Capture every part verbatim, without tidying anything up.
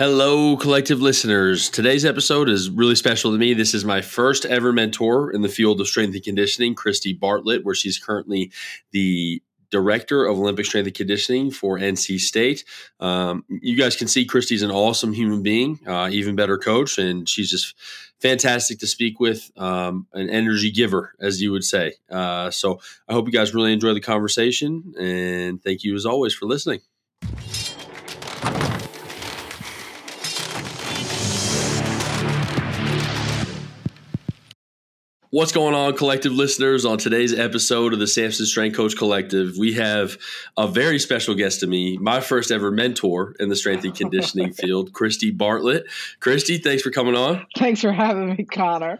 Hello, collective listeners. Today's episode is really special to me. This is my first ever mentor in the field of strength and conditioning, Christy Bartlett, where she's currently the Director of Olympic Strength and Conditioning for N C State. Um, you guys can see Christy's an awesome human being, uh, even better coach, and she's just fantastic to speak with, um, an energy giver, as you would say. Uh, so I hope you guys really enjoy the conversation, and thank you as always for listening. What's going on, collective listeners? On today's episode of the Samson Strength Coach Collective, we have a very special guest to me, my first ever mentor in the strength and conditioning field, Christy Bartlett. Christy, thanks for coming on. Thanks for having me, Connor.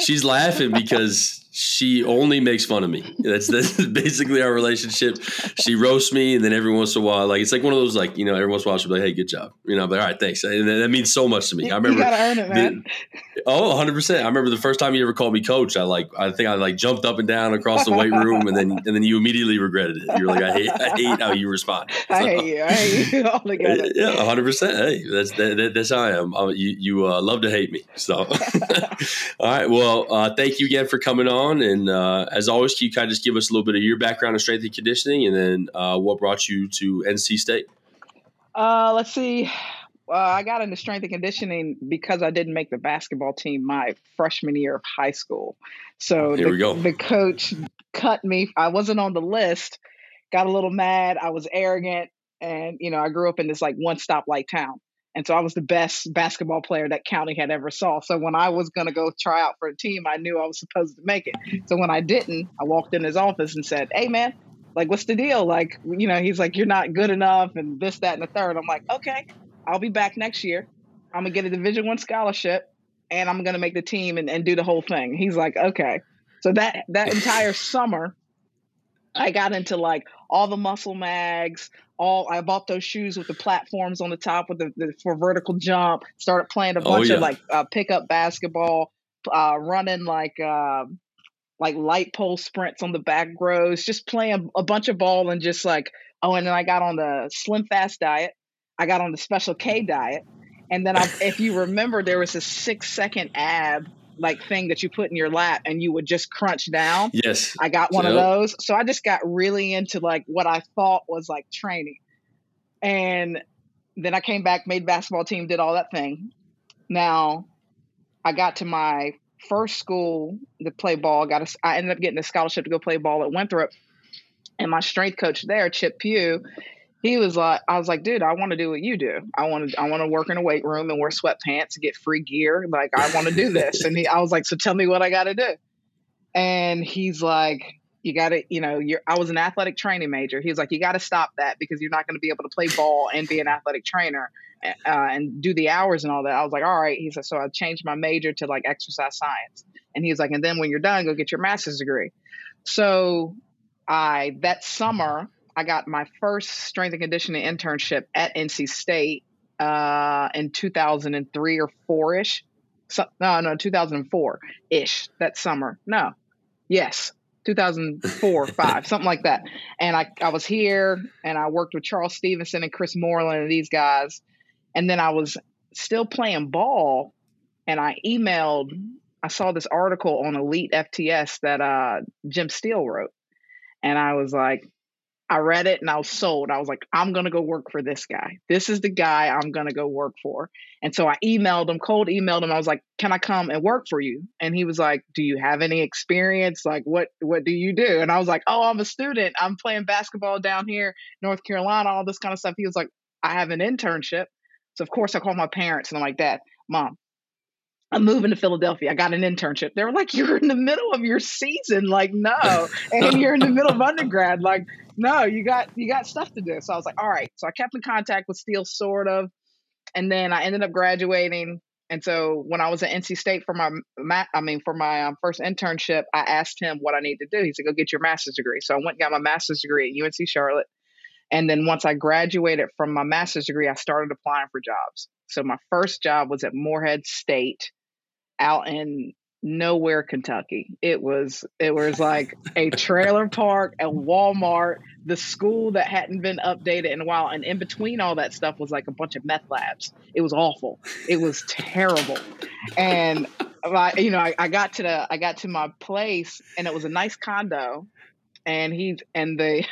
She's laughing because she only makes fun of me. That's, that's basically our relationship. She roasts me, and then every once in a while, like it's like one of those, like, you know, every once in a while she'll be like, hey, good job. You know, but all right, thanks. And that means so much to me. I remember. You gotta earn it, man. The, Oh, one hundred percent. I remember the first time you ever called me coach, I like I think I like jumped up and down across the weight room, and then and then you immediately regretted it. You were like, I hate I hate how you respond. So, I hate you. I hate you all together. Yeah, one hundred percent. Hey, that's that, that's how I am. I, you you uh, love to hate me. So, all right. Well, uh, thank you again for coming on. And uh, as always, can you kind of just give us a little bit of your background in strength and conditioning, and then uh, what brought you to N C State? Uh, let's see. Uh, I got into strength and conditioning because I didn't make the basketball team my freshman year of high school. So Here the, we go. the coach cut me. I wasn't on the list, got a little mad. I was arrogant. And, you know, I grew up in this like one stoplight town. And so I was the best basketball player that county had ever saw. So when I was going to go try out for a team, I knew I was supposed to make it. So when I didn't, I walked in his office and said, hey, man, like, what's the deal? Like, you know, he's like, you're not good enough and this, that, and the third. I'm like, okay. I'll be back next year. I'm going to get a Division One scholarship, and I'm going to make the team and, and do the whole thing. He's like, okay. So that, that entire summer, I got into like all the muscle mags, all, I bought those shoes with the platforms on the top with the, the for vertical jump, started playing a bunch oh, yeah. of like uh, pickup basketball, uh, running like, uh, like light pole sprints on the back rows, just playing a bunch of ball and just like, oh, and then I got on the Slim Fast diet. I got on the Special K diet. And then I, if you remember, there was a six second ab like thing that you put in your lap and you would just crunch down. Yes. I got one yep. of those. So I just got really into like what I thought was like training. And then I came back, made basketball team, did all that thing. Now I got to my first school to play ball. Got a, I ended up getting a scholarship to go play ball at Winthrop, and my strength coach there, Chip Pugh, he was like, I was like, dude, I want to do what you do. I want to, I want to work in a weight room and wear sweatpants and get free gear. Like, I want to do this. And he, I was like, so tell me what I got to do. And he's like, you got to, you know, you're, I was an athletic training major. He was like, you got to stop that because you're not going to be able to play ball and be an athletic trainer uh, and do the hours and all that. I was like, all right. He said, so I changed my major to like exercise science. And he was like, and then when you're done, go get your master's degree. So I, that summer, I got my first strength and conditioning internship at N C State uh, in two thousand three or four-ish. So, no, no, two thousand four-ish, that summer. No, yes, two thousand four, five, something like that. And I, I was here, and I worked with Charles Stevenson and Chris Moreland and these guys. And then I was still playing ball, and I emailed – I saw this article on Elite F T S that uh, Jim Steele wrote. And I was like – I read it and I was sold. I was like, I'm going to go work for this guy. This is the guy I'm going to go work for. And so I emailed him, cold emailed him. I was like, can I come and work for you? And he was like, do you have any experience? Like, what, what do you do? And I was like, oh, I'm a student. I'm playing basketball down here, North Carolina, all this kind of stuff. He was like, I have an internship. So of course I called my parents and I'm like, Dad, Mom, I'm moving to Philadelphia. I got an internship. They were like, you're in the middle of your season. Like, no. And you're in the middle of undergrad. Like, no, you got, you got stuff to do. So I was like, all right. So I kept in contact with Steele sort of. And then I ended up graduating. And so when I was at N C State for my, my I mean, for my um, first internship, I asked him what I need to do. He said, go get your master's degree. So I went and got my master's degree at U N C Charlotte. And then once I graduated from my master's degree, I started applying for jobs. So my first job was at Morehead State out in nowhere Kentucky. It was it was like a trailer park, a Walmart, the school that hadn't been updated in a while, and in between all that stuff was like a bunch of meth labs. It was awful. It was terrible. And I, you know, I, I got to the I got to my place, and it was a nice condo, and he's and they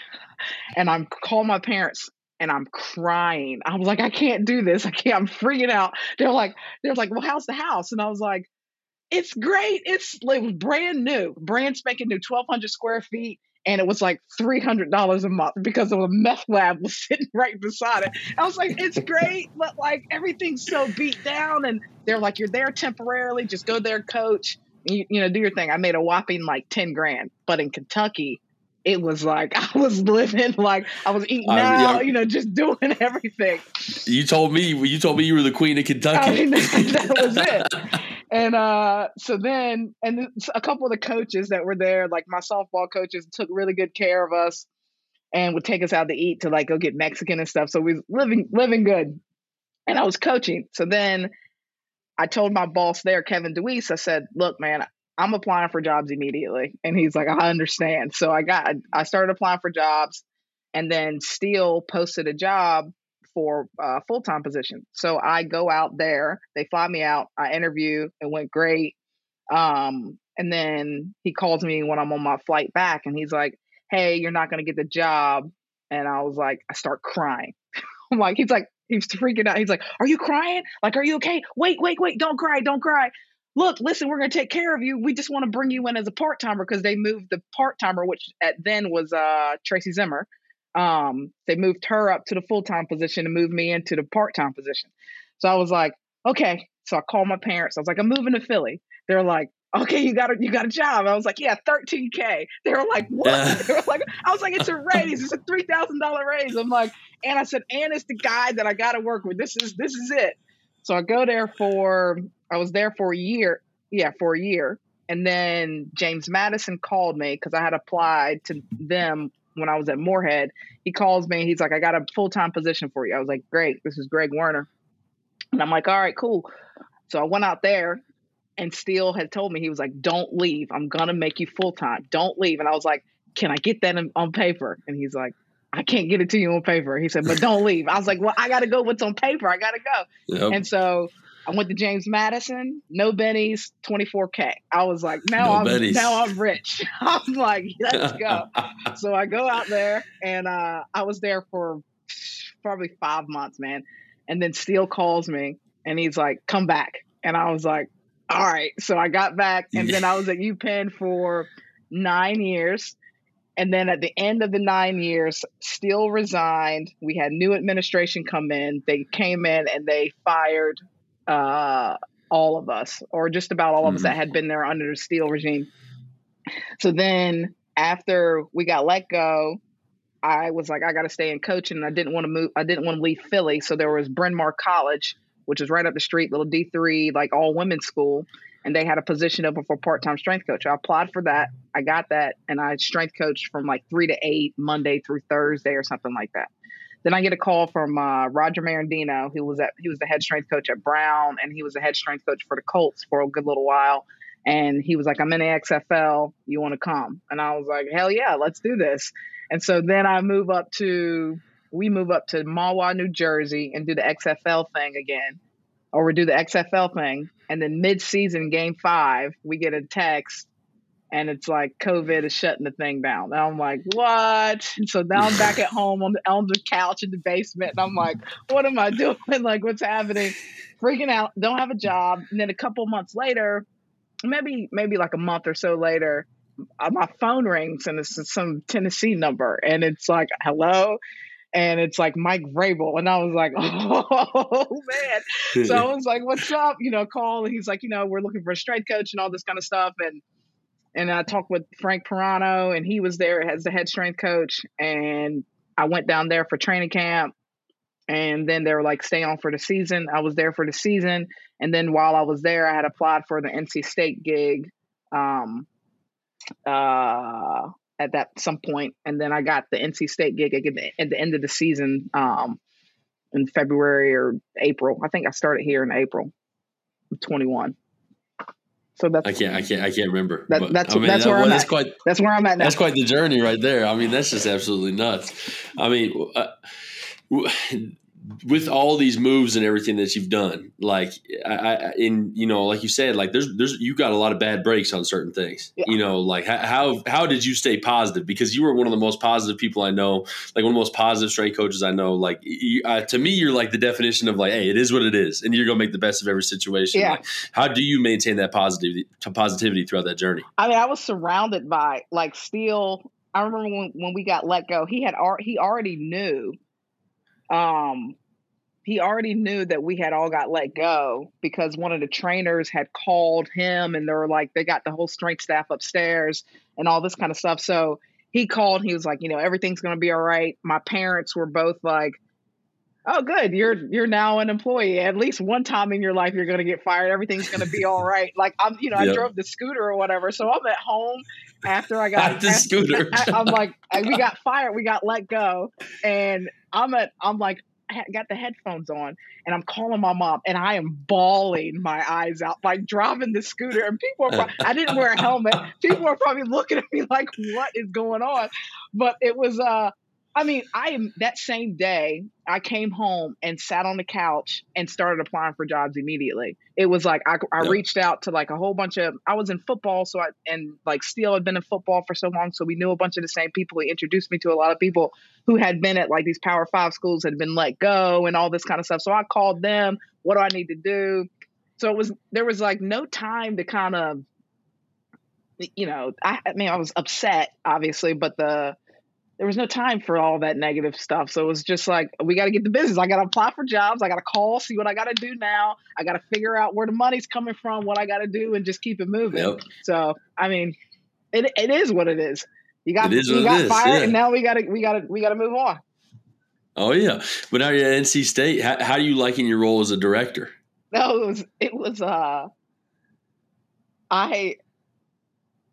and I'm called my parents. And I'm crying. I was like, I can't do this. I can't. I'm freaking out. They're like, they're like, well, how's the house? And I was like, it's great. It's it was brand new, brand spanking new, twelve hundred square feet, and it was like three hundred dollars a month because of a meth lab was sitting right beside it. I was like, it's great, but like everything's so beat down. And they're like, you're there temporarily. Just go there, coach. You, you know, do your thing. I made a whopping like ten grand, but in Kentucky, it was like I was living like I was eating uh, out, yeah. you know, just doing everything. You told me, you told me you were the queen of Kentucky. I mean, that, that was it. And uh, so then, and a couple of the coaches that were there, like my softball coaches, took really good care of us and would take us out to eat to like go get Mexican and stuff. So we was living, living good. And I was coaching. So then I told my boss there, Kevin DeWeese, I said, look, man, I'm applying for jobs immediately. And he's like, I understand. So I got, I started applying for jobs, and then Steele posted a job for a full-time position. So I go out there, they fly me out, I interview, it went great. Um, and then he calls me when I'm on my flight back, and he's like, hey, you're not going to get the job. And I was like, I start crying. I'm like, he's like, he's freaking out. He's like, are you crying? Like, are you okay? Wait, wait, wait, don't cry, don't cry. Look, listen, we're going to take care of you. We just want to bring you in as a part-timer, because they moved the part-timer, which at then was uh, Tracy Zimmer. Um, they moved her up to the full-time position and moved me into the part-time position. So I was like, okay. So I called my parents. I was like, I'm moving to Philly. They're like, okay, you got a, you got a job. I was like, yeah, thirteen K. They were like, what? Yeah. They were like, I was like, it's a raise. It's a three thousand dollars raise. I'm like, and I said, and it's the guy that I got to work with. This is, this is it. So I go there for, I was there for a year. Yeah, for a year. And then James Madison called me because I had applied to them when I was at Morehead. He calls me. He's like, I got a full-time position for you. I was like, great. This is Greg Werner. And I'm like, all right, cool. So I went out there, and Steele had told me, he was like, don't leave. I'm going to make you full-time. Don't leave. And I was like, can I get that in, on paper? And he's like, I can't get it to you on paper. He said, but don't leave. I was like, well, I got to go what's on paper. I got to go. Yep. And so I went to James Madison, no bennies, twenty-four K. I was like, now, no I'm, now I'm rich. I'm like, let's go. So I go out there, and uh, I was there for probably five months, man. And then Steele calls me, and he's like, come back. And I was like, all right. So I got back, and then I was at UPenn for nine years. And then at the end of the nine years, Steele resigned. We had new administration come in. They came in and they fired uh, all of us, or just about all of mm-hmm. us that had been there under the Steele regime. So then after we got let go, I was like, I got to stay in coaching. And I didn't want to move. I didn't want to leave Philly. So there was Bryn Mawr College, which is right up the street, little D three, like all women's school. And they had a position open for part-time strength coach. I applied for that. I got that. And I strength coached from like three to eight, Monday through Thursday or something like that. Then I get a call from uh, Roger Marandino, who was at, he was the head strength coach at Brown. And he was the head strength coach for the Colts for a good little while. And he was like, I'm in the X F L. You want to come? And I was like, hell yeah, let's do this. And so then I move up to, we move up to Malwa, New Jersey, and do the X F L thing again. Or we do the X F L thing, and then mid-season game five, we get a text, and it's like COVID is shutting the thing down. And I'm like, what? And so now I'm back at home on the on the couch in the basement, and I'm like, what am I doing? Like, what's happening? Freaking out. Don't have a job. And then a couple months later, maybe maybe like a month or so later, my phone rings, and it's some Tennessee number, and it's like, hello. And it's like Mike Vrabel. And I was like, oh, man. So I was like, what's up? You know, call. And he's like, you know, we're looking for a strength coach and all this kind of stuff. And and I talked with Frank Pirano, and he was there as the head strength coach. And I went down there for training camp. And then they were like, stay on for the season. I was there for the season. And then while I was there, I had applied for the N C State gig um, uh, at that some point. And then I got the N C State gig at the end of the season um, in February or April. I think I started here in April. I'm twenty-one. So that's I can't I can't I can't remember. That, that's I mean, that's that, where well, I'm that's at. Quite, that's where I'm at now. That's quite the journey right there. I mean, that's just absolutely nuts. I mean, uh, with all these moves and everything that you've done, like I, I in you know, like you said, like there's there's you got a lot of bad breaks on certain things. Yeah. You know, like how how did you stay positive? Because you were one of the most positive people I know, like one of the most positive strength coaches I know. Like you, uh, to me, you're like the definition of like, hey, it is what it is, and you're gonna make the best of every situation. Yeah. Like, how do you maintain that positivity positivity throughout that journey? I mean, I was surrounded by like Steele. I remember when, when we got let go, he had he already knew. Um, he already knew that we had all got let go because one of the trainers had called him and they were like, they got the whole strength staff upstairs and all this kind of stuff. So he called, he was like, you know, everything's going to be all right. My parents were both like, oh, good. You're, you're now an employee. At least one time in your life, you're going to get fired. Everything's going to be all right. Like I'm, you know, yep. I drove the scooter or whatever. So I'm at home after I got the scooter. I'm like, we got fired. We got let go. And I'm at, I'm like, I got the headphones on and I'm calling my mom and I am bawling my eyes out, like driving the scooter and people are, probably, I didn't wear a helmet. People are probably looking at me like, what is going on? But it was, uh, I mean, I am that same day I came home and sat on the couch and started applying for jobs immediately. It was like, I, I yeah. reached out to like a whole bunch of, I was in football. So I, and like Steele had been in football for so long. So we knew a bunch of the same people. He introduced me to a lot of people who had been at like these Power Five schools had been let go and all this kind of stuff. So I called them. What do I need to do? So it was, there was like no time to kind of, you know, I, I mean, I was upset obviously, but the, there was no time for all that negative stuff. So it was just like, we got to get the business. I got to apply for jobs. I got to call, see what I got to do now. I got to figure out where the money's coming from, what I got to do, and just keep it moving. Yep. So, I mean, it it is what it is. You got, you got fired, yeah. and now we got to we got to we got to move on. Oh yeah, but now you're at N C State. How, how are you liking your role as a director? No, it was it was uh, I.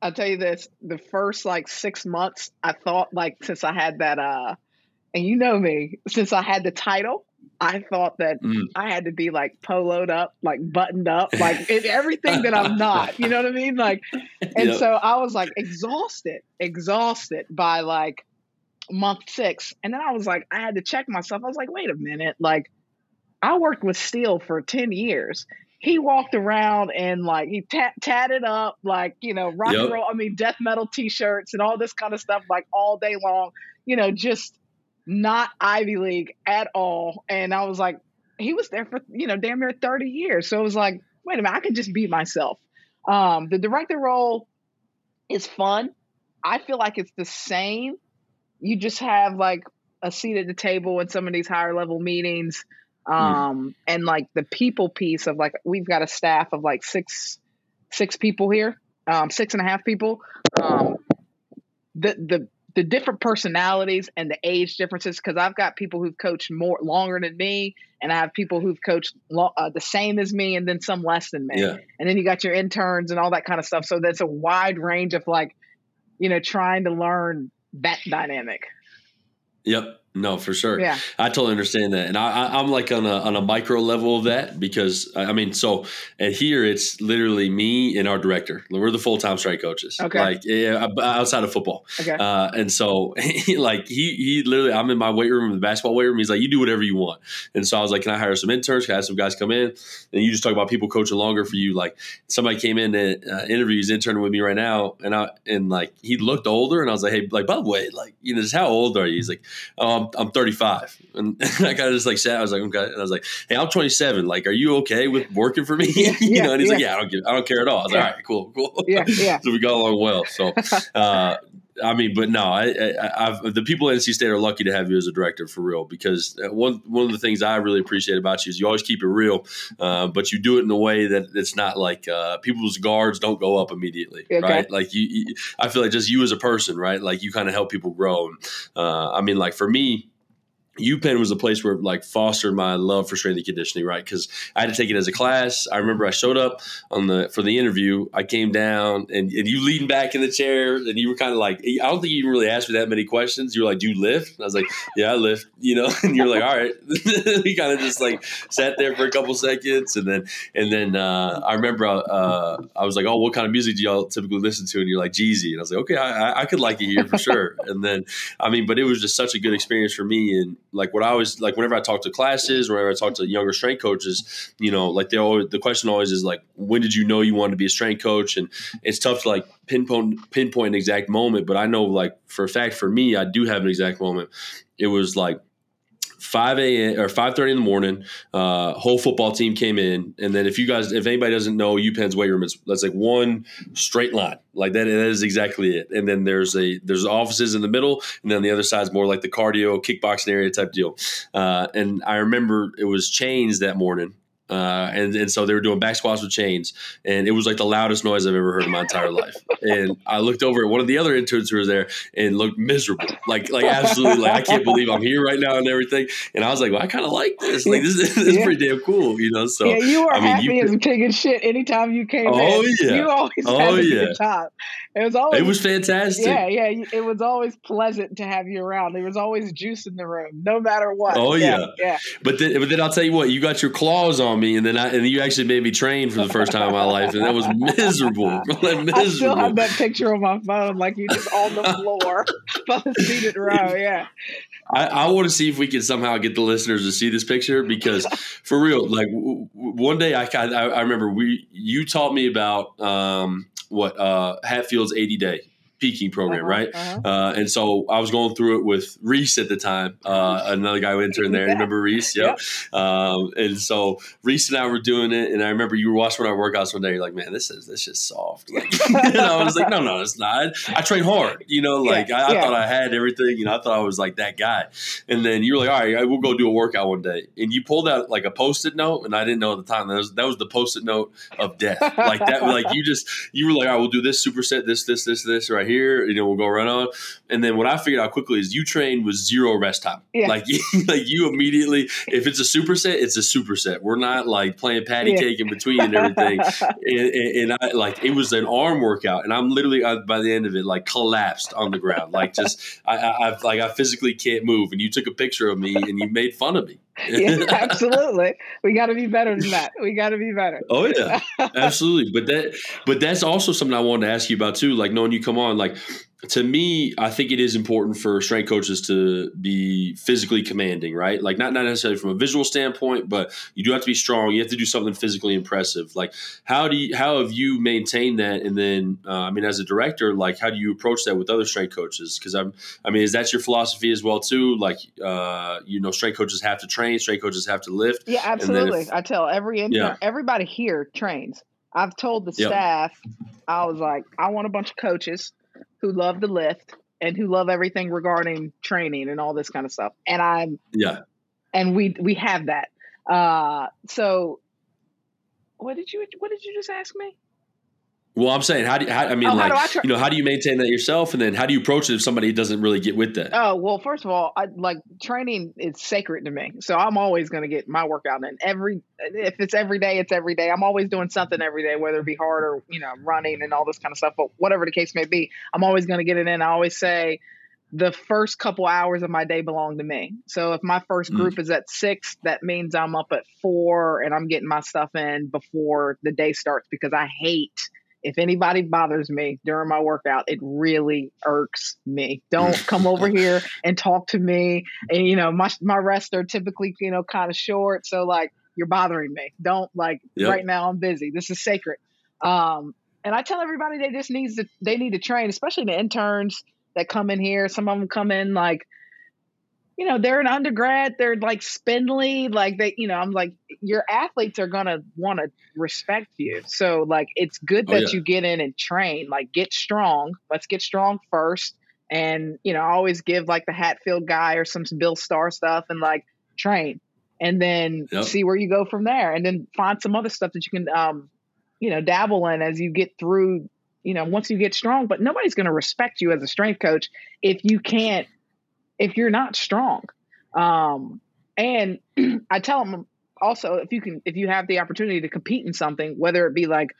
I'll tell you this, the first like six months, I thought like since I had that, uh, and you know me, since I had the title, I thought that mm. I had to be like poloed up, like buttoned up, like in everything that I'm not, you know what I mean? Like, and yep. so I was like exhausted, exhausted by like month six. And then I was like, I had to check myself. I was like, wait a minute. Like I worked with Steele for ten years. He walked around and like he tat, tatted up like, you know, rock yep. and roll, I mean, death metal T-shirts and all this kind of stuff like all day long, you know, just not Ivy League at all. And I was like, he was there for, you know, damn near thirty years. So it was like, wait a minute, I could just be myself. Um, the director role is fun. I feel like it's the same. You just have like a seat at the table in some of these higher level meetings. Um, and like the people piece of like, we've got a staff of like six, six people here, um, six and a half people, um, the, the, the different personalities and the age differences. Cause I've got people who've coached more longer than me. And I have people who've coached lo- uh, the same as me and then some less than me. Yeah. And then you got your interns and all that kind of stuff. So that's a wide range of like, you know, trying to learn that dynamic. Yep. No, for sure. Yeah. I totally understand that. And I, I, I'm like on a on a micro level of that because, I mean, so and here it's literally me and our director. We're the full-time strength coaches, okay. like yeah, outside of football. Okay. Uh, and so, like, he he literally – I'm in my weight room, the basketball weight room. He's like, you do whatever you want. And so I was like, can I hire some interns? Can I have some guys come in? And you just talk about people coaching longer for you. Like, somebody came in and uh, interviewed, he's interning with me right now. And, I, and like, he looked older. And I was like, hey, like, by the way, like, you know, just how old are you? He's like, um. I'm thirty-five. And I kind of just like sat, I was like, okay. And I was like, hey, I'm twenty-seven. Like, are you okay with working for me? Yeah, you yeah, know, and he's yeah. like, yeah, I don't give, I don't care at all. I was yeah. like, all right, cool, cool. Yeah, yeah. So we got along well. So, uh, I mean, but no, I, I, I've, the people at N C State are lucky to have you as a director for real, because one one of the things I really appreciate about you is you always keep it real, uh, but you do it in a way that it's not like uh, people's guards don't go up immediately, okay. right? Like you, you, I feel like just you as a person, right? Like you kind of help people grow. And, uh, I mean, like for me, UPenn was the place where it, like, fostered my love for strength and conditioning, right? Because I had to take it as a class. I remember I showed up on the for the interview. I came down, and, and you leaned back in the chair, and you were kind of like, I don't think you even really asked me that many questions. You were like, do you lift? And I was like, yeah, I lift, you know? And you're like, all right. We kind of just, like, sat there for a couple seconds. And then and then uh, I remember uh, I was like, oh, what kind of music do y'all typically listen to? And you're like, Jeezy. And I was like, okay, I, I could like it here for sure. And then, I mean, but it was just such a good experience for me. And like what I always like, whenever I talk to classes, whenever I talk to younger strength coaches, you know, like they always, the question always is like, when did you know you wanted to be a strength coach? And it's tough to like pinpoint pinpoint an exact moment, but I know like for a fact for me, I do have an exact moment. It was like five a.m. or five thirty in the morning, uh, whole football team came in. And then if you guys, if anybody doesn't know, UPenn's weight room, it's that's like one straight line. Like that, that is exactly it. And then there's a there's offices in the middle, and then the other side's more like the cardio, kickboxing area type deal. Uh, and I remember it was chains that morning. Uh, and, and so they were doing back squats with chains, and it was like the loudest noise I've ever heard in my entire life. And I looked over at one of the other interns who was there and looked miserable, like, like absolutely, like I can't believe I'm here right now and everything. And I was like, well, I kind of like this. Like this, this is pretty damn cool, you know? So yeah, you were I mean, happy you, as a king and shit anytime you came. Oh in. yeah, you always oh, had yeah. the top. It was always it was fantastic. Yeah, yeah, it was always pleasant to have you around. There was always juice in the room, no matter what. Oh yeah, yeah. yeah. But then, but then I'll tell you what, you got your claws on me, and then I, and you actually made me train for the first time in my life, and that was miserable. miserable. I still have that picture on my phone, like you just on the floor, by the seated row. Yeah, I, I want to see if we can somehow get the listeners to see this picture, because for real, like w- w- one day I, I I remember we you taught me about um what uh Hatfield's eighty day peaking program, uh-huh, right? Uh-huh. Uh, and so I was going through it with Reese at the time, uh, another guy who interned there. Yeah. Remember Reese? Yep. yep. Um, and so Reese and I were doing it, and I remember you were watching our workouts one day. You're like, "Man, this is this is soft." Like, and I was like, "No, no, it's not. I train hard." You know, like yeah. I, I yeah. thought I had everything. You know, I thought I was like that guy. And then you were like, "All right, we'll go do a workout one day." And you pulled out like a post-it note, and I didn't know at the time that was, that was the post-it note of death. Like that. Like you just you were like, "All right, we'll do this superset, this, this, this, this, right here." Here, you know, we'll go run on. And then what I figured out quickly is you train with zero rest time. Yeah. Like, you, like you immediately, if it's a superset, it's a superset. We're not like playing patty yeah. cake in between and everything. and, and, and I like it was an arm workout, and I'm literally I, by the end of it like collapsed on the ground. Like just I, I, I like I physically can't move. And you took a picture of me and you made fun of me. Yeah, absolutely. We got to be better than that. We got to be better. Oh yeah, absolutely. But that, but that's also something I wanted to ask you about too. Like knowing you come on, like to me, I think it is important for strength coaches to be physically commanding, right? Like not, not necessarily from a visual standpoint, but you do have to be strong. You have to do something physically impressive. Like how do you, how have you maintained that? And then, uh, I mean, as a director, like how do you approach that with other strength coaches? Cause I'm, I mean, is that your philosophy as well too? Like, uh, you know, strength coaches have to train, strength coaches have to lift. Yeah, absolutely. If, I tell every, intern, yeah. everybody here trains. I've told the yep. staff, I was like, I want a bunch of coaches who love to lift and who love everything regarding training and all this kind of stuff. And I'm, yeah. And we, we have that. Uh, so what did you, what did you just ask me? Well, I'm saying, how do you, how, I mean, oh, like, I tra- you know, how do you maintain that yourself? And then how do you approach it if somebody doesn't really get with that? Oh, well, first of all, I like training is sacred to me. So I'm always going to get my workout in every, if it's every day, it's every day. I'm always doing something every day, whether it be hard or, you know, running and all this kind of stuff, but whatever the case may be, I'm always going to get it in. I always say the first couple hours of my day belong to me. So if my first group mm. is at six, that means I'm up at four and I'm getting my stuff in before the day starts, because I hate if anybody bothers me during my workout, it really irks me. Don't come over here and talk to me. And, you know, my my rests are typically, you know, kind of short. So, like, you're bothering me. Don't, like, yep. right now I'm busy. This is sacred. Um, and I tell everybody they just needs to, they need to train, especially the interns that come in here. Some of them come in, like, you know, they're an undergrad. They're, like, spindly. Like, they, you know, I'm like, your athletes are going to want to respect you. So, like, it's good that oh, yeah. you get in and train. Like, get strong. Let's get strong first. And, you know, I always give, like, the Hatfield guy or some Bill Starr stuff and, like, train. And then yep. see where you go from there. And then find some other stuff that you can, um, you know, dabble in as you get through, you know, once you get strong. But nobody's going to respect you as a strength coach if you can't, if you're not strong. Um, and I tell them also, if you can, if you have the opportunity to compete in something, whether it be like,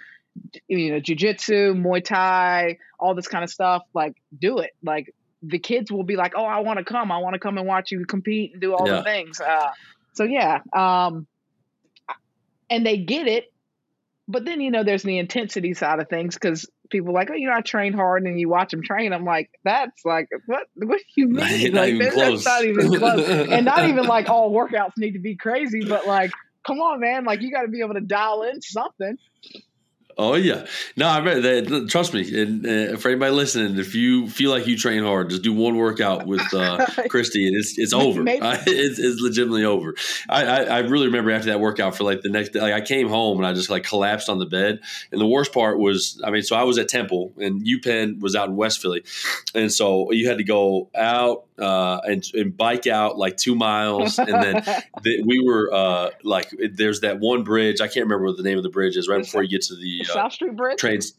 you know, jujitsu, Muay Thai, all this kind of stuff, like do it. Like the kids will be like, oh, I want to come. I want to come and watch you compete and do all yeah. the things. Uh, so yeah. Um, and they get it, but then, you know, there's the intensity side of things. Cause people are like, oh, you know, I trained hard, and you watch them train. I'm like, that's like, what, what do you mean? Like, that's close. Not even close. And not even like all workouts need to be crazy, but like, come on, man. Like you got to be able to dial in something. Oh yeah, no, I bet that. Trust me, and uh, for anybody listening, if you feel like you train hard, just do one workout with uh, Christy, and it's it's over. I, it's, it's legitimately over. I, I, I really remember after that workout for like the next day, like I came home and I just like collapsed on the bed. And the worst part was, I mean, so I was at Temple, and UPenn was out in West Philly, and so you had to go out uh, and and bike out like two miles, and then the, we were uh, like, there's that one bridge. I can't remember what the name of the bridge is. Right before you get to the Uh, South Street Bridge? Trains,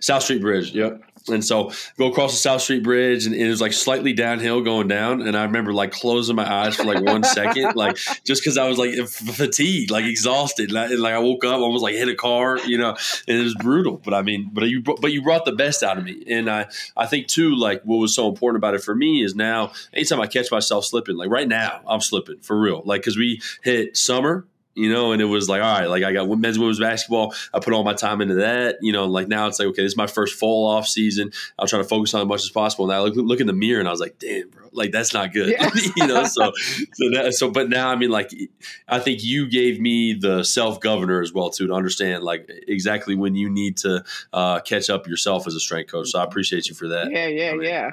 South Street Bridge, yep. And so go across the South Street Bridge, and it was like slightly downhill going down. And I remember like closing my eyes for like one second, like just because I was like fatigued, like exhausted. And, I, and like I woke up, almost like hit a car, you know, and it was brutal. But I mean, but you but you brought the best out of me. And I, I think too, like what was so important about it for me is now anytime I catch myself slipping, like right now I'm slipping for real. Like because we hit summer. You know, and it was like, all right, like I got men's and women's basketball. I put all my time into that, you know, and like now it's like, okay, this is my first fall off season. I'll try to focus on it as much as possible. And I look, look in the mirror and I was like, damn, bro, like that's not good. Yeah. You know, so, so, that, so, but now, I mean, like, I think you gave me the self-governor as well too, to understand like exactly when you need to uh, catch up yourself as a strength coach. So I appreciate you for that. Yeah, yeah, I mean, yeah.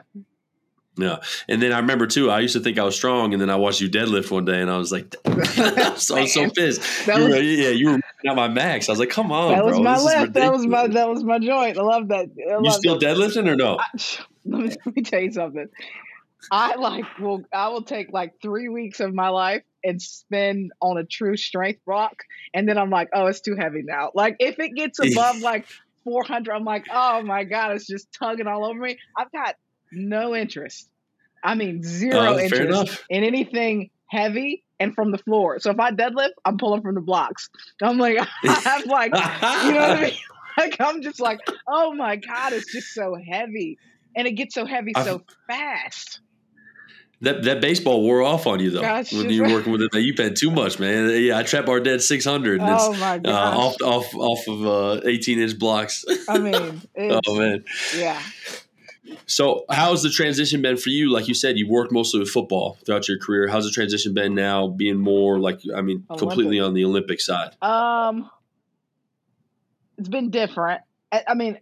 Yeah. And then I remember too, I used to think I was strong, and then I watched you deadlift one day and I was like, I was so, so pissed. You were, was, yeah, you were at my max. I was like, come on, that bro. That was my lift. That was my, that was my joint. I love that. I love you still that. Deadlifting or no? I, let, me, let me tell you something. I like will, I will take like three weeks of my life and spend on a true strength rock. And then I'm like, oh, it's too heavy now. Like if it gets above like four hundred, I'm like, oh my God, it's just tugging all over me. I've got no interest. I mean, zero uh, interest in anything heavy and from the floor. So if I deadlift, I'm pulling from the blocks. I'm like, I'm like, you know what I mean? Like, I'm just like, oh my God, it's just so heavy. And it gets so heavy I, so fast. That that baseball wore off on you, though, gosh, when you were working with it. You've had too much, man. Yeah, I trap our dead six hundred. And oh, my God. Uh, off, off, off of uh, eighteen-inch blocks. I mean, it's, oh, man. Yeah. So how's the transition been for you? Like you said, you worked mostly with football throughout your career. How's the transition been now being more like, I mean, Olympic. Completely on the Olympic side? Um, it's been different. I, I mean,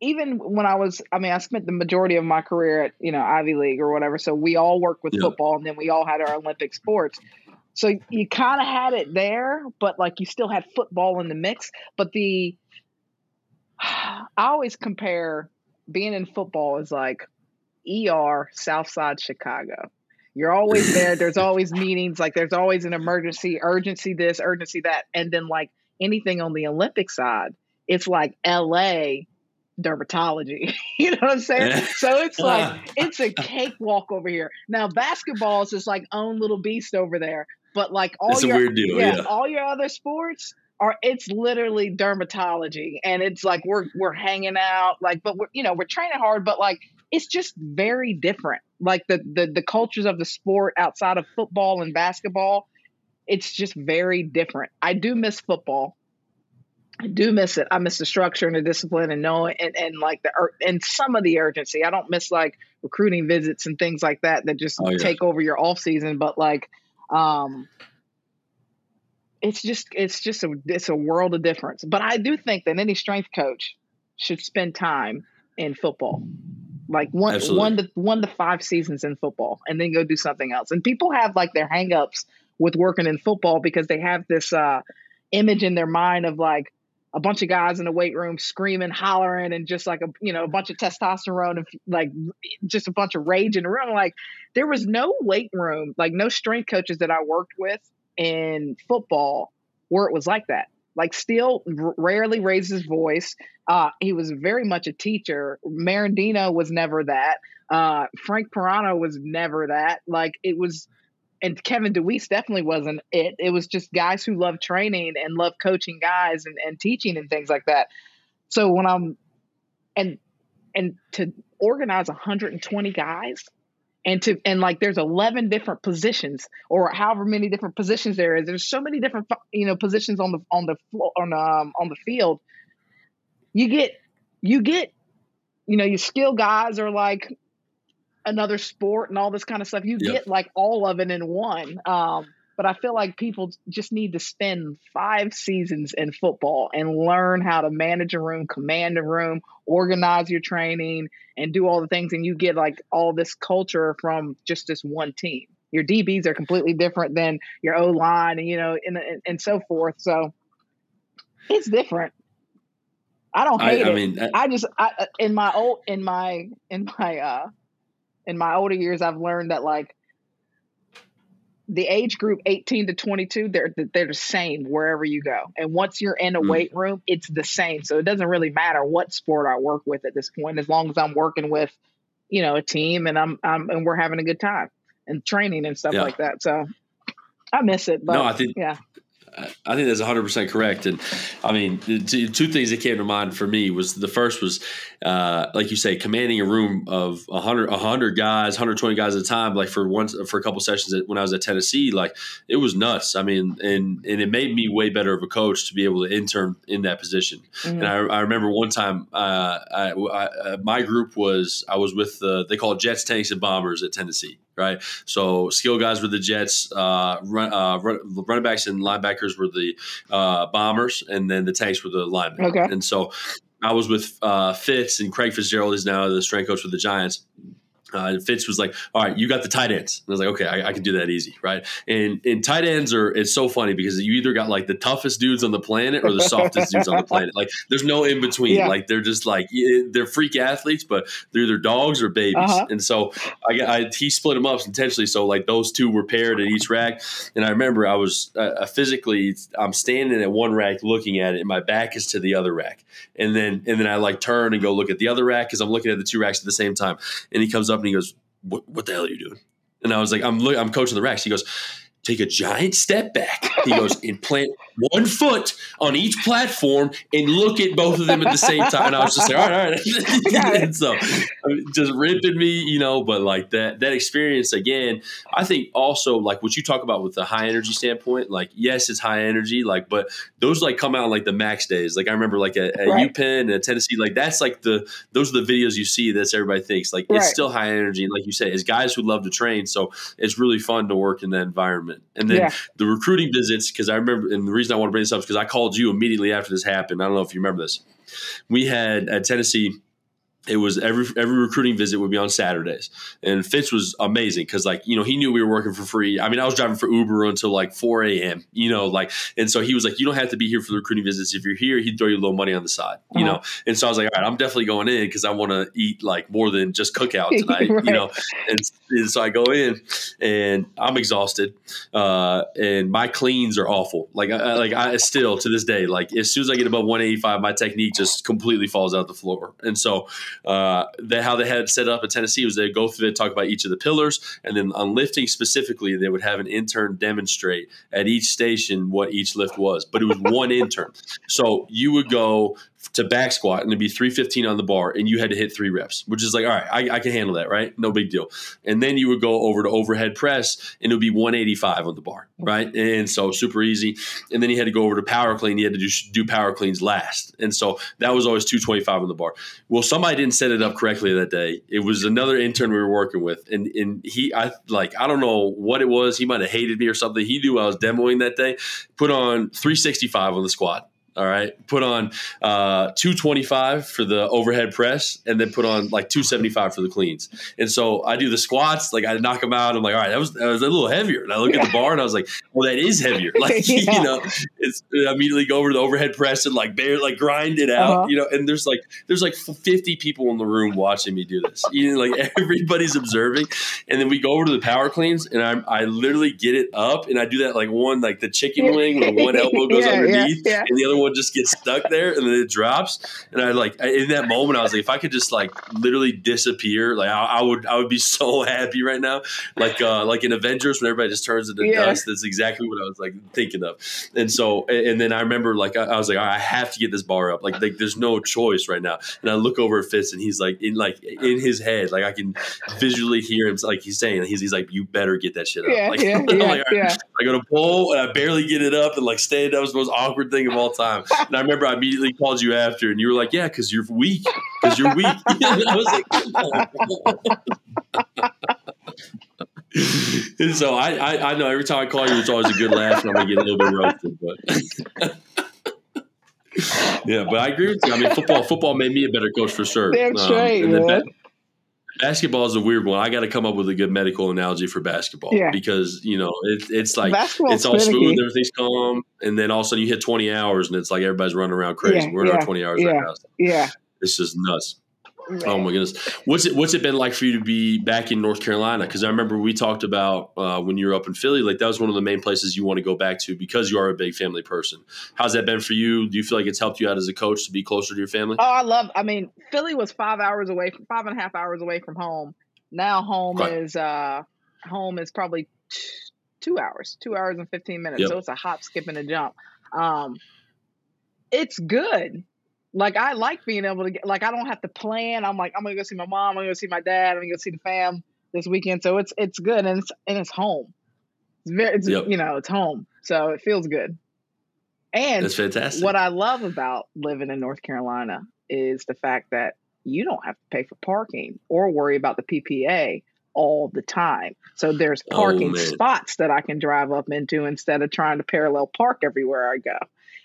even when I was, I mean, I spent the majority of my career at, you know, Ivy League or whatever. So we all worked with yeah. football, and then we all had our Olympic sports. So you kind of had it there, but like you still had football in the mix. But the, I always compare being in football is like E R Southside Chicago. You're always there. There's always meetings. Like there's always an emergency, urgency, this, urgency, that. And then like anything on the Olympic side, it's like L A dermatology. You know what I'm saying? So it's like, it's a cakewalk over here. Now basketball is just like own little beast over there. But like all, your, a weird deal, yeah, yeah. all your other sports Or it's literally dermatology, and it's like we're we're hanging out, like, but we're you know we're training hard, but like it's just very different. Like the the the cultures of the sport outside of football and basketball, it's just very different. I do miss football. I do miss it. I miss the structure and the discipline, and knowing, and and like the and some of the urgency. I don't miss like recruiting visits and things like that that just oh, yeah. take over your off season, but like. um It's just, it's just, a, it's a world of difference. But I do think that any strength coach should spend time in football, like one, Absolutely. one to one to five seasons in football, and then go do something else. And people have like their hangups with working in football because they have this uh, image in their mind of like a bunch of guys in the weight room screaming, hollering, and just like a you know a bunch of testosterone and like just a bunch of rage in the room. Like there was no weight room, like no strength coaches that I worked with in football where it was like that. Like Steele r- rarely raised his voice. Uh, he was very much a teacher. Marandino was never that. Uh, Frank Pirano was never that. Like it was, and Kevin DeWeese definitely wasn't it. It was just guys who love training and love coaching guys and, and teaching and things like that. So when I'm and and to organize one hundred twenty guys and to and like there's eleven different positions or however many different positions there is. There's so many different you know positions on the on the floor on um on the field. You get you get you know your skill guys are like another sport and all this kind of stuff. You yep. get like all of it in one. Um, but I feel like people just need to spend five seasons in football and learn how to manage a room, command a room, organize your training, and do all the things. And you get like all this culture from just this one team. Your D Bs are completely different than your O-line and, you know, and, and, and so forth. So it's different. I don't hate I, it. I mean, I, I just, I, in my old, in my, in my, uh, in my older years, I've learned that like the age group eighteen to twenty-two, they're they're the same wherever you go. And once you're in a mm. weight room, it's the same. So it doesn't really matter what sport I work with at this point, as long as I'm working with, you know, a team and I'm I'm and we're having a good time and training and stuff yeah. like that. So I miss it. But no, I think yeah. I think that's one hundred percent correct. And, I mean, two, two things that came to mind for me was the first was, uh, like you say, commanding a room of one hundred, one hundred guys, one hundred twenty guys at a time. Like for once, for a couple sessions at, when I was at Tennessee, like it was nuts. I mean, and and it made me way better of a coach to be able to intern in that position. Mm-hmm. And I, I remember one time uh, I, I, my group was – I was with uh, – they call it Jets, Tanks, and Bombers at Tennessee. Right. So skill guys were the Jets, uh, run, uh, run, running backs and linebackers were the uh, Bombers, and then the Tanks were the linemen. Okay. And so I was with uh, Fitz, and Craig Fitzgerald is now the strength coach for the Giants. Uh, and Fitz was like, all right, you got the tight ends. And I was like, okay, I, I can do that easy. Right. And and tight ends are, it's so funny because you either got like the toughest dudes on the planet or the softest dudes on the planet. Like there's no in between. Yeah. Like they're just like, they're freak athletes, but they're either dogs or babies. Uh-huh. And so I, I, he split them up intentionally. So like those two were paired at each rack. And I remember I was uh, physically, I'm standing at one rack looking at it and my back is to the other rack. And then, and then I like turn and go look at the other rack because I'm looking at the two racks at the same time. And he comes up and he goes, what, what the hell are you doing? And I was like, I'm look, I'm coaching the racks. He goes, take a giant step back. He goes, and plant one foot on each platform and look at both of them at the same time. And I was just like, all right, all right. And so just ripping me, you know, but like that, that experience again, I think also like what you talk about with the high energy standpoint, like, yes, it's high energy, like, but those like come out like the max days. Like I remember like at, at right. UPenn and at Tennessee, like that's like the, those are the videos you see. That's everybody thinks like, right. it's still high energy. And like you said, it's guys who love to train. So it's really fun to work in that environment. And then yeah. the recruiting visits, because I remember, and the reason I want to bring this up is because I called you immediately after this happened. I don't know if you remember this. We had at Tennessee, it was every every recruiting visit would be on Saturdays. And Fitz was amazing because, like, you know, he knew we were working for free. I mean, I was driving for Uber until like four a.m., you know, like, and so he was like, you don't have to be here for the recruiting visits. If you're here, he'd throw you a little money on the side, you uh-huh. know. And so I was like, all right, I'm definitely going in because I want to eat like more than just cookout tonight, right. you know. And, and so I go in and I'm exhausted uh, and my cleans are awful. Like, I, like I still to this day, like as soon as I get above one eighty-five, my technique just completely falls out the floor. And so Uh, that how they had it set up in Tennessee was they'd go through it, talk about each of the pillars, and then on lifting specifically, they would have an intern demonstrate at each station what each lift was. But it was one intern. So you would go to back squat and it'd be three fifteen on the bar and you had to hit three reps, which is like, all right, I, I can handle that, right? No big deal. And then you would go over to overhead press and it would be one eighty-five on the bar, right? And so super easy. And then you had to go over to power clean. You had to do, do power cleans last. And so that was always two twenty-five on the bar. Well, somebody didn't set it up correctly that day. It was another intern we were working with. And and he, I like, I don't know what it was. He might've hated me or something. He knew I was demoing that day, put on three sixty-five on the squat. All right. Put on uh, two twenty-five for the overhead press and then put on like two seventy-five for the cleans. And so I do the squats, like I knock them out. I'm like, all right, that was, that was a little heavier. And I look yeah. at the bar and I was like, well, that is heavier. Like, yeah. you know, it's I immediately go over to the overhead press and like bare, like grind it out, uh-huh. you know, and there's like, there's like fifty people in the room watching me do this. You know, like everybody's observing. And then we go over to the power cleans and I'm, I literally get it up and I do that like one, like the chicken wing where one elbow goes yeah, underneath yeah, yeah. and the other one would just get stuck there and then it drops. And I like in that moment, I was like, if I could just like literally disappear, like I, I would, I would be so happy right now. Like, uh, like in Avengers, when everybody just turns into yeah. dust, that's exactly what I was like thinking of. And so, and then I remember like, I, I was like, I have to get this bar up. Like, like there's no choice right now. And I look over at Fitz and he's like in, like in his head, like I can visually hear him. Like he's saying, he's, he's like, you better get that shit up. Yeah, like, yeah, like, yeah, all right, yeah. I go to pull and I barely get it up and like stand up was the most awkward thing of all time. And I remember I immediately called you after and you were like, yeah, cause you're weak. Cause you're weak. And I was like, oh. And so I, I, I know every time I call you, it's always a good laugh, and I'm gonna get a little bit roasted, but yeah, but I agree with you. I mean, football, football made me a better coach for sure. That's um, right. And then yeah. ba- basketball is a weird one. I got to come up with a good medical analogy for basketball yeah. because you know it, it's like it's all smooth, key. everything's calm, and then all of a sudden you hit twenty hours, and it's like everybody's running around crazy. Yeah, We're in yeah, our twenty hours yeah, right now. So yeah, it's just nuts. Oh my goodness. What's it, what's it been like for you to be back in North Carolina? Cause I remember we talked about uh, when you were up in Philly, like that was one of the main places you want to go back to because you are a big family person. How's that been for you? Do you feel like it's helped you out as a coach to be closer to your family? Oh, I love, I mean, Philly was five hours away, five and a half hours away from home. Now home right. is, uh, home is probably t- two hours, two hours and fifteen minutes. Yep. So it's a hop, skip, and a jump. Um, it's good. Like, I like being able to get, like, I don't have to plan. I'm like, I'm going to go see my mom. I'm going to go see my dad. I'm going to go see the fam this weekend. So it's, it's good. And it's, and it's home. It's very, it's, yep. you know, it's home. So it feels good. And that's fantastic. What I love about living in North Carolina is the fact that you don't have to pay for parking or worry about the P P A all the time. So there's parking oh, spots that I can drive up into instead of trying to parallel park everywhere I go.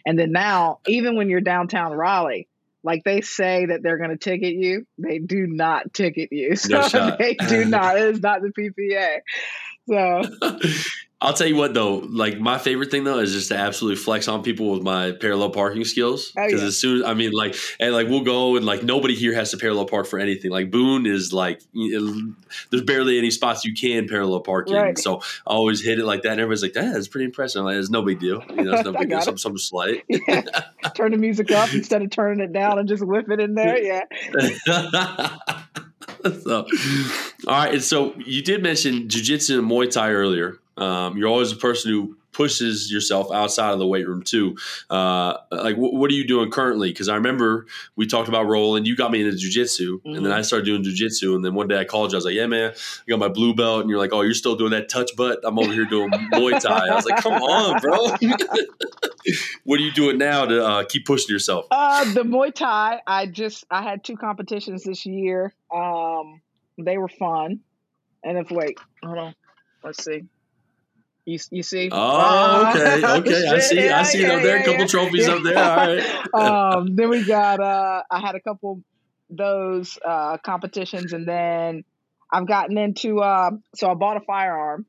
And then now, even when you're downtown Raleigh, like they say that they're going to ticket you, they do not ticket you. So no they do not. It is not the P P A. So I'll tell you what, though, like my favorite thing, though, is just to absolutely flex on people with my parallel parking skills. Because oh, yeah. as soon as I mean, like, and like we'll go and like nobody here has to parallel park for anything. Like Boone is like, it, there's barely any spots you can parallel park in. Right. So I always hit it like that. And everybody's like, that's pretty impressive. I'm like, it's no big deal. You know, it's no big deal. Some, some slight. Yeah. Turn the music up instead of turning it down and just whip it in there. Yeah. So, all right. And so you did mention jiu-jitsu and Muay Thai earlier. Um, you're always a person who pushes yourself outside of the weight room too. Uh, like wh- what are you doing currently? Cause I remember we talked about rolling, you got me into jujitsu mm-hmm. and then I started doing jujitsu. And then one day I called you, I was like, yeah, man, I got my blue belt. And you're like, oh, you're still doing that touch butt. I'm over here doing Muay Thai. I was like, come on, bro. What are you doing now to uh, keep pushing yourself? Uh, the Muay Thai, I just, I had two competitions this year. Um, they were fun. And if wait, hold on, let's see. You, you see? Oh, okay. Okay. I see. Yeah, I see. Yeah, up there, yeah, a couple yeah. trophies yeah. up there. All right. um, then we got, uh, I had a couple those uh, competitions. And then I've gotten into, uh, so I bought a firearm.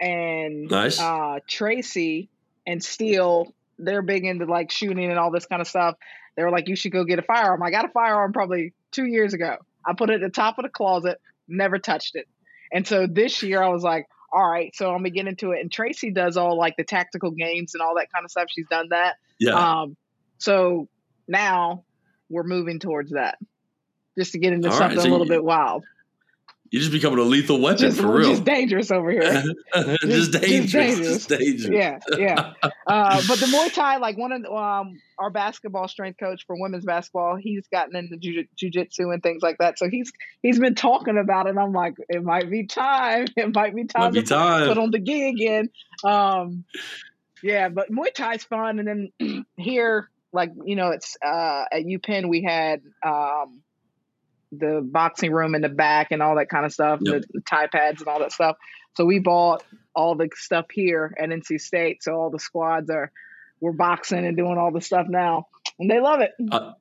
And nice. uh, Tracy and Steele, they're big into like shooting and all this kind of stuff. They were like, you should go get a firearm. I got a firearm probably two years ago. I put it at the top of the closet, never touched it. And so this year I was like, all right, so I'm gonna get into it. And Tracy does all like the tactical games and all that kind of stuff. She's done that. Yeah. Um, so now we're moving towards that just to get into all something right, so a little you, bit wild. You're just becoming a lethal weapon just, for real. Just dangerous over here. just, just, dangerous, just dangerous. Just dangerous. Yeah, yeah. uh, but the Muay Thai, like one of um, our basketball strength coach for women's basketball, he's gotten into jiu- jujitsu and things like that. So he's he's been talking about it. And I'm like, it might be time. It might be time might to be time. put on the gi again. Um, yeah, but Muay Thai's fun. And then here, like you know, it's uh, at UPenn we had. Um, the boxing room in the back and all that kind of stuff, yep. the, the tie pads and all that stuff. So we bought all the stuff here at N C State. So all the squads are, we're boxing and doing all the stuff now and they love it. Uh,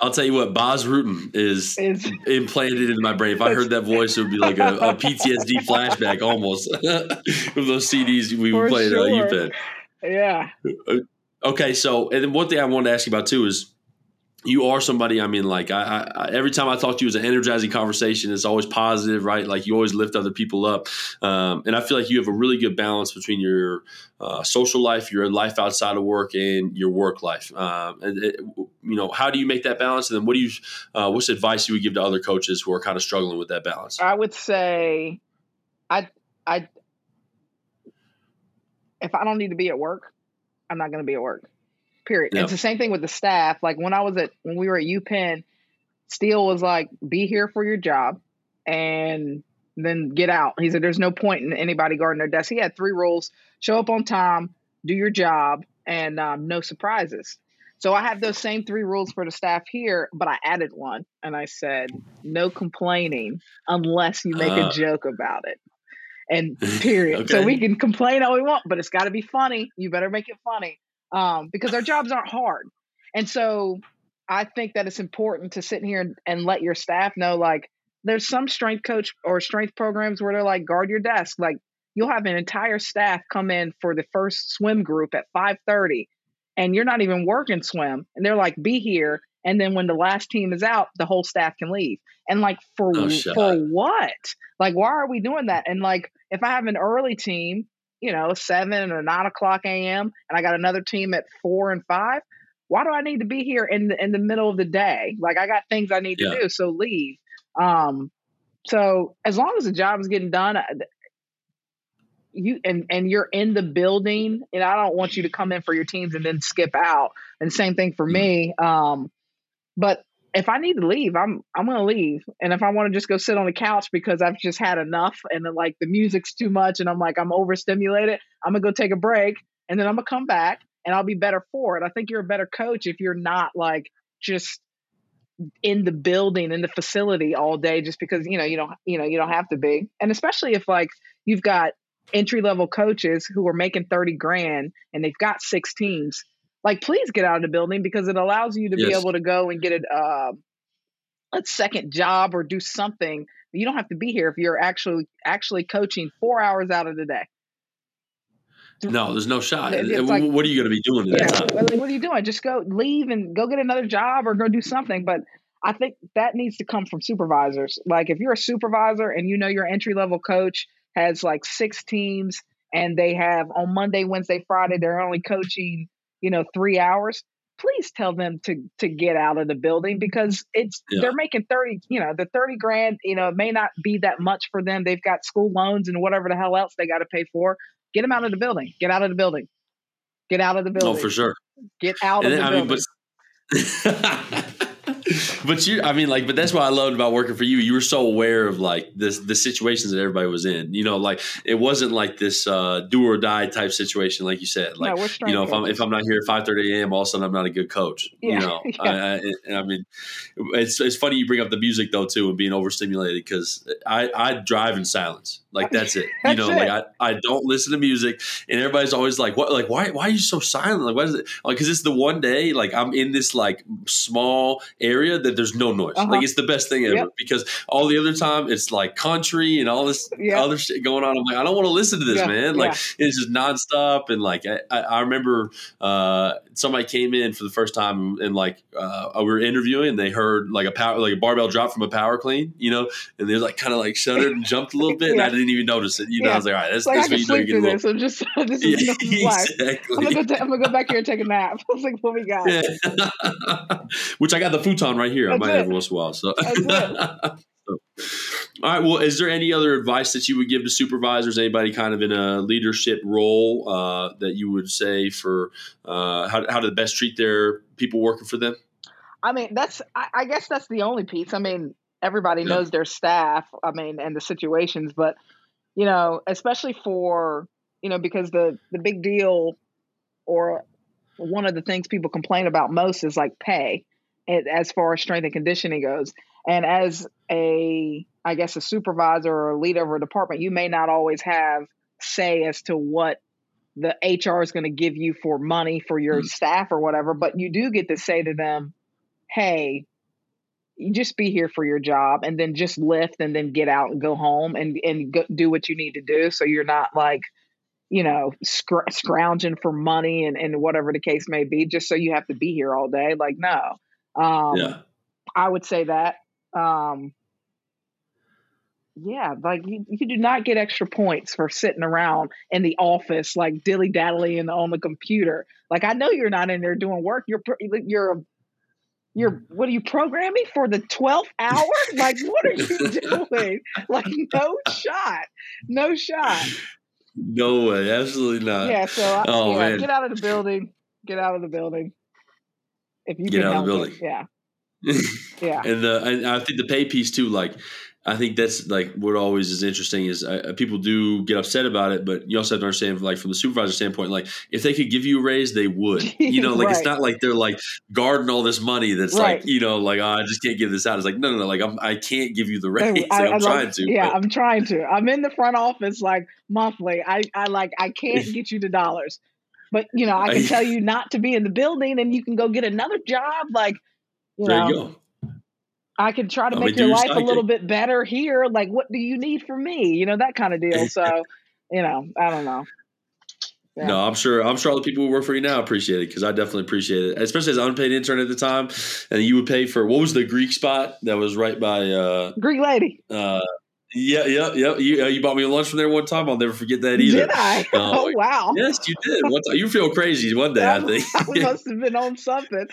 I'll tell you what, Boz Rutan is, is implanted in my brain. If I heard that voice, it would be like a, a P T S D flashback almost from those C Ds we were playing sure. at U Penn. Yeah. Okay. So, and then one thing I wanted to ask you about too is, you are somebody, I mean, like I, I, every time I talk to you, it's an energizing conversation. It's always positive, right? Like you always lift other people up. Um, and I feel like you have a really good balance between your uh, social life, your life outside of work, and your work life. Um, and it, you know, how do you make that balance? And then what do you, uh, what's advice you would give to other coaches who are kind of struggling with that balance? I would say I, I, if I don't need to be at work, I'm not going to be at work. Period. Yep. It's the same thing with the staff. Like when I was at, when we were at UPenn, Steele was like, be here for your job and then get out. He said, there's no point in anybody guarding their desk. He had three rules: show up on time, do your job, and um, no surprises. So I have those same three rules for the staff here, but I added one and I said, no complaining unless you make uh, a joke about it. And period. Okay. So we can complain all we want, but it's got to be funny. You better make it funny. Um, because our jobs aren't hard. And so I think that it's important to sit here and, and let your staff know, like, there's some strength coach or strength programs where they're like, guard your desk. Like you'll have an entire staff come in for the first swim group at five thirty and you're not even working swim. And they're like, be here. And then when the last team is out, the whole staff can leave. And like, for, oh, for what? Like, why are we doing that? And like, if I have an early team, you know, seven or nine o'clock a m, and I got another team at four and five, why do I need to be here in the, in the middle of the day? Like I got things I need yeah. to do. So leave. Um, so as long as the job is getting done, you, and, and you're in the building, and I don't want you to come in for your teams and then skip out. And same thing for me. Um, but if I need to leave, I'm, I'm going to leave. And if I want to just go sit on the couch because I've just had enough and then like the music's too much and I'm like, I'm overstimulated, I'm going to go take a break and then I'm going to come back and I'll be better for it. I think you're a better coach if you're not like just in the building, in the facility all day, just because, you know, you don't, you know, you don't have to be. And especially if like you've got entry-level coaches who are making thirty grand and they've got six teams. Like, please get out of the building because it allows you to yes. be able to go and get a, uh, a second job or do something. You don't have to be here if you're actually actually coaching four hours out of the day. No, there's no shot. It's like, what are you going to be doing at yeah, that time? Like, what are you doing? Just go leave and go get another job or go do something. But I think that needs to come from supervisors. Like, if you're a supervisor and you know your entry-level coach has, like, six teams and they have on Monday, Wednesday, Friday, they're only coaching – you know, three hours, please tell them to, to get out of the building because it's, yeah. they're making thirty, you know, the thirty grand, you know, it may not be that much for them. They've got school loans and whatever the hell else they got to pay for. Get them out of the building, get out of the building, get out of the building. Oh, for sure. Get out and of then, the I building. Mean, but- But you, I mean, like, but that's what I loved about working for you. You were so aware of like this, the situations that everybody was in, you know, like it wasn't like this uh, do or die type situation. Like you said, like, no, you know, if I'm, if I'm not here at five thirty a m, all of a sudden I'm not a good coach, yeah. you know, yeah. I, I, I mean, it's, it's funny you bring up the music though, too, and being overstimulated because I, I drive in silence. Like, that's it. that's you know, it. like I, I don't listen to music and everybody's always like, what, like, why, why are you so silent? Like, why is it? Like, cause it's the one day, like I'm in this like small area that there's no noise. Uh-huh. Like it's the best thing ever yep. because all the other time it's like country and all this yep. other shit going on. I'm like, I don't want to listen to this, yeah. man. Like yeah. it's just nonstop. And like, I, I remember uh, somebody came in for the first time and like uh, we were interviewing and they heard like a power, like a barbell drop from a power clean, you know, and they're like kind of like shuddered and jumped a little bit yeah. and I didn't even notice it. You know, yeah. I was like, all right, that's, like, that's what you do. Get this. I'm just, this is yeah, exactly. I'm going to ta- go back here and take a nap. I was like, what we got? Yeah. Which I got the futon right here. That's I might it. Have once in a while. So. so, all right. Well, is there any other advice that you would give to supervisors, anybody kind of in a leadership role uh, that you would say for uh, how, how to best treat their people working for them? I mean, that's, I, I guess that's the only piece. I mean, everybody yeah. knows their staff, I mean, and the situations, but you know, especially for, you know, because the, the big deal or one of the things people complain about most is like pay. It, as far as strength and conditioning goes. And as a, I guess, a supervisor or a leader of a department, you may not always have say as to what the H R is going to give you for money for your mm-hmm. staff or whatever, but you do get to say to them, hey, you just be here for your job and then just lift and then get out and go home and, and go, do what you need to do. So you're not like, you know, scr- scrounging for money and, and whatever the case may be, just so you have to be here all day. Like, no. Um, yeah. I would say that. Um, yeah, like you, you do not get extra points for sitting around in the office, like dilly dallying on the computer. Like, I know you're not in there doing work. You're you're a You're, what are you programming for the twelfth hour? Like, what are you doing? Like, no shot. No shot. No way. Absolutely not. Yeah, so I, oh, yeah, get out of the building. Get out of the building. If you get out of the building. It. Yeah. Yeah. And, uh, and I think the pay piece, too, like, I think that's, like, what always is interesting is uh, people do get upset about it, but you also have to understand, like, from the supervisor standpoint, like, if they could give you a raise, they would. You know, like, right. It's not like they're, like, guarding all this money that's, right. like, you know, like, oh, I just can't give this out. It's like, no, no, no, like, I'm, I can't give you the raise. I, I'm I, trying like, to. Yeah, but. I'm trying to. I'm in the front office, like, monthly. I, I like, I can't get you the dollars. But, you know, I can tell you not to be in the building and you can go get another job. Like, you there know. You go. I could try to make your life a little bit better here. Like, what do you need from me? You know, that kind of deal. So, you know, I don't know. Yeah. No, I'm sure. I'm sure all the people who work for you now appreciate it, because I definitely appreciate it, especially as an unpaid intern at the time. And you would pay for, what was the Greek spot that was right by uh, Greek Lady? Uh, yeah, yeah, yeah. You, uh, you bought me a lunch from there one time. I'll never forget that either. Did I? Uh, oh wow! Yes, you did. One time. You feel crazy one day. I, I think I must have been on something.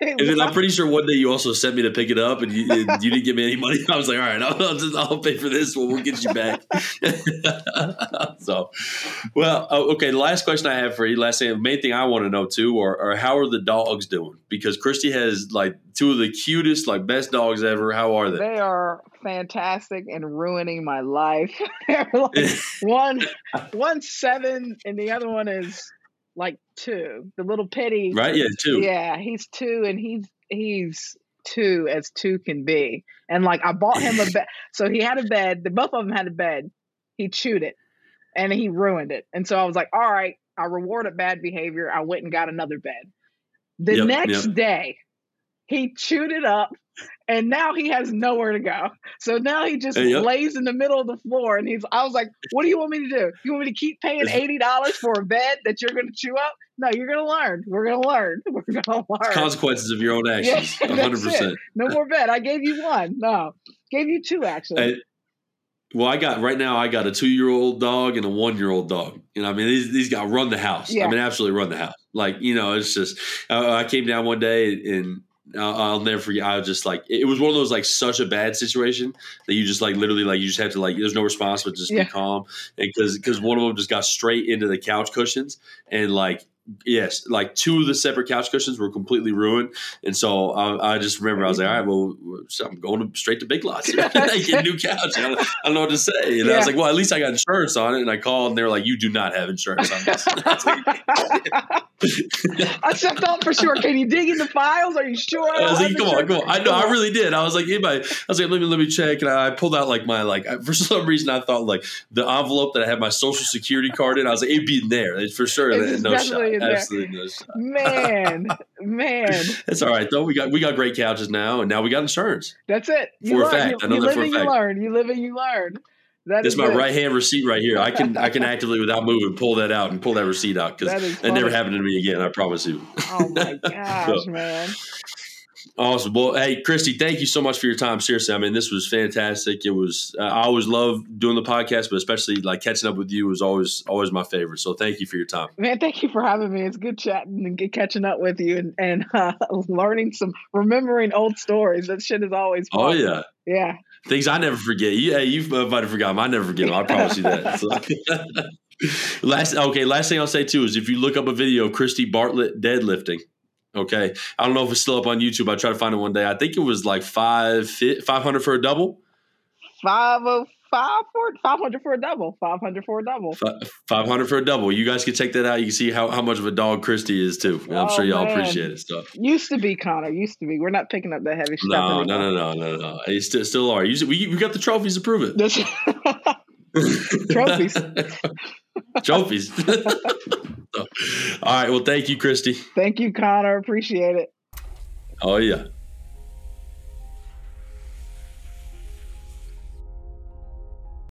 And then I'm pretty sure one day you also sent me to pick it up, and you, and you didn't give me any money. I was like, all right, I'll, I'll just I'll pay for this one. We'll get you back. So, well, okay. The last question I have for you, last thing, the main thing I want to know too, are, are how are the dogs doing? Because Christy has like two of the cutest, like best dogs ever. How are they? They are fantastic and ruining my life. Like one one's seven and the other one is like two. The little Pitty. Right, yeah, two. Yeah, he's two and he's he's two as two can be. And like I bought him a bed. So he had a bed. The both of them had a bed. He chewed it and he ruined it. And so I was like, all right, I rewarded bad behavior. I went and got another bed. The yep, next yep. day he chewed it up. And now he has nowhere to go. So now he just hey, yep. lays in the middle of the floor. And he's, I was like, what do you want me to do? You want me to keep paying eighty dollars for a bed that you're going to chew up? No, you're going to learn. We're going to learn. We're going to learn. It's consequences of your own actions. Yeah, one hundred percent. It. No more bed. I gave you one. No, gave you two actually. Hey. Well, I got right now. I got a two-year-old dog and a one-year-old dog, and I mean these these guys run the house. Yeah. I mean, absolutely run the house. Like you know, it's just uh, I came down one day and. I'll never forget. I was just like, it was one of those like such a bad situation that you just like literally like you just have to like there's no response but just yeah. be calm, because because one of them just got straight into the couch cushions and like. Yes, like two of the separate couch cushions were completely ruined, and so I, I just remember I was like, "All right, well, I'm going to, straight to Big Lots, get a new couch." I don't, I don't know what to say, and yeah. I was like, "Well, at least I got insurance on it." And I called, and they were like, "You do not have insurance on this." I, like, I stepped up for sure. Can you dig in the files? Are you sure? I was like, "Come on, come on." I know, I really did. I was like, "Anybody?" I was like, "Let me, let me check." And I pulled out like my like for some reason I thought like the envelope that I had my Social Security card in. I was like, "It'd be in there it's for sure." It's no shot. Absolutely no shot. Man, man. That's all right though. We got we got great couches now, and now we got insurance. That's it. You for learn. a fact. You, I know you that live for and a fact. You learn. You live and you learn. That That's is my it. right hand receipt right here. I can I can actively without moving pull that out and pull that receipt out because that, that never happened to me again. I promise you. Oh my gosh, so. man. Awesome. Well, hey, Christy, thank you so much for your time. Seriously, I mean, this was fantastic. It was. Uh, I always love doing the podcast, but especially like catching up with you was always always my favorite. So, thank you for your time, man. Thank you for having me. It's good chatting and good catching up with you and and uh, learning some, remembering old stories. That shit is always fun. Oh yeah, yeah. Things I never forget. You, hey, you might have forgotten. I never forget them. I promise you that. So. last okay. Last thing I'll say too is if you look up a video of Christy Bartlett deadlifting. Okay. I don't know if it's still up on YouTube. I try to find it one day. I think it was like five, five hundred for a double. five oh five for, five hundred for a double. five hundred for a double. five hundred for a double. You guys can check that out. You can see how, how much of a dog Christy is too. Oh, I'm sure y'all man. appreciate it. So. Used to be, Connor. Used to be. We're not picking up that heavy stuff. No, no, no, no, no, no. You still, still are. You, we, we got the trophies to prove it. Trophies. Trophies. All right. Well, thank you, Christy. Thank you, Connor. Appreciate it. Oh, yeah.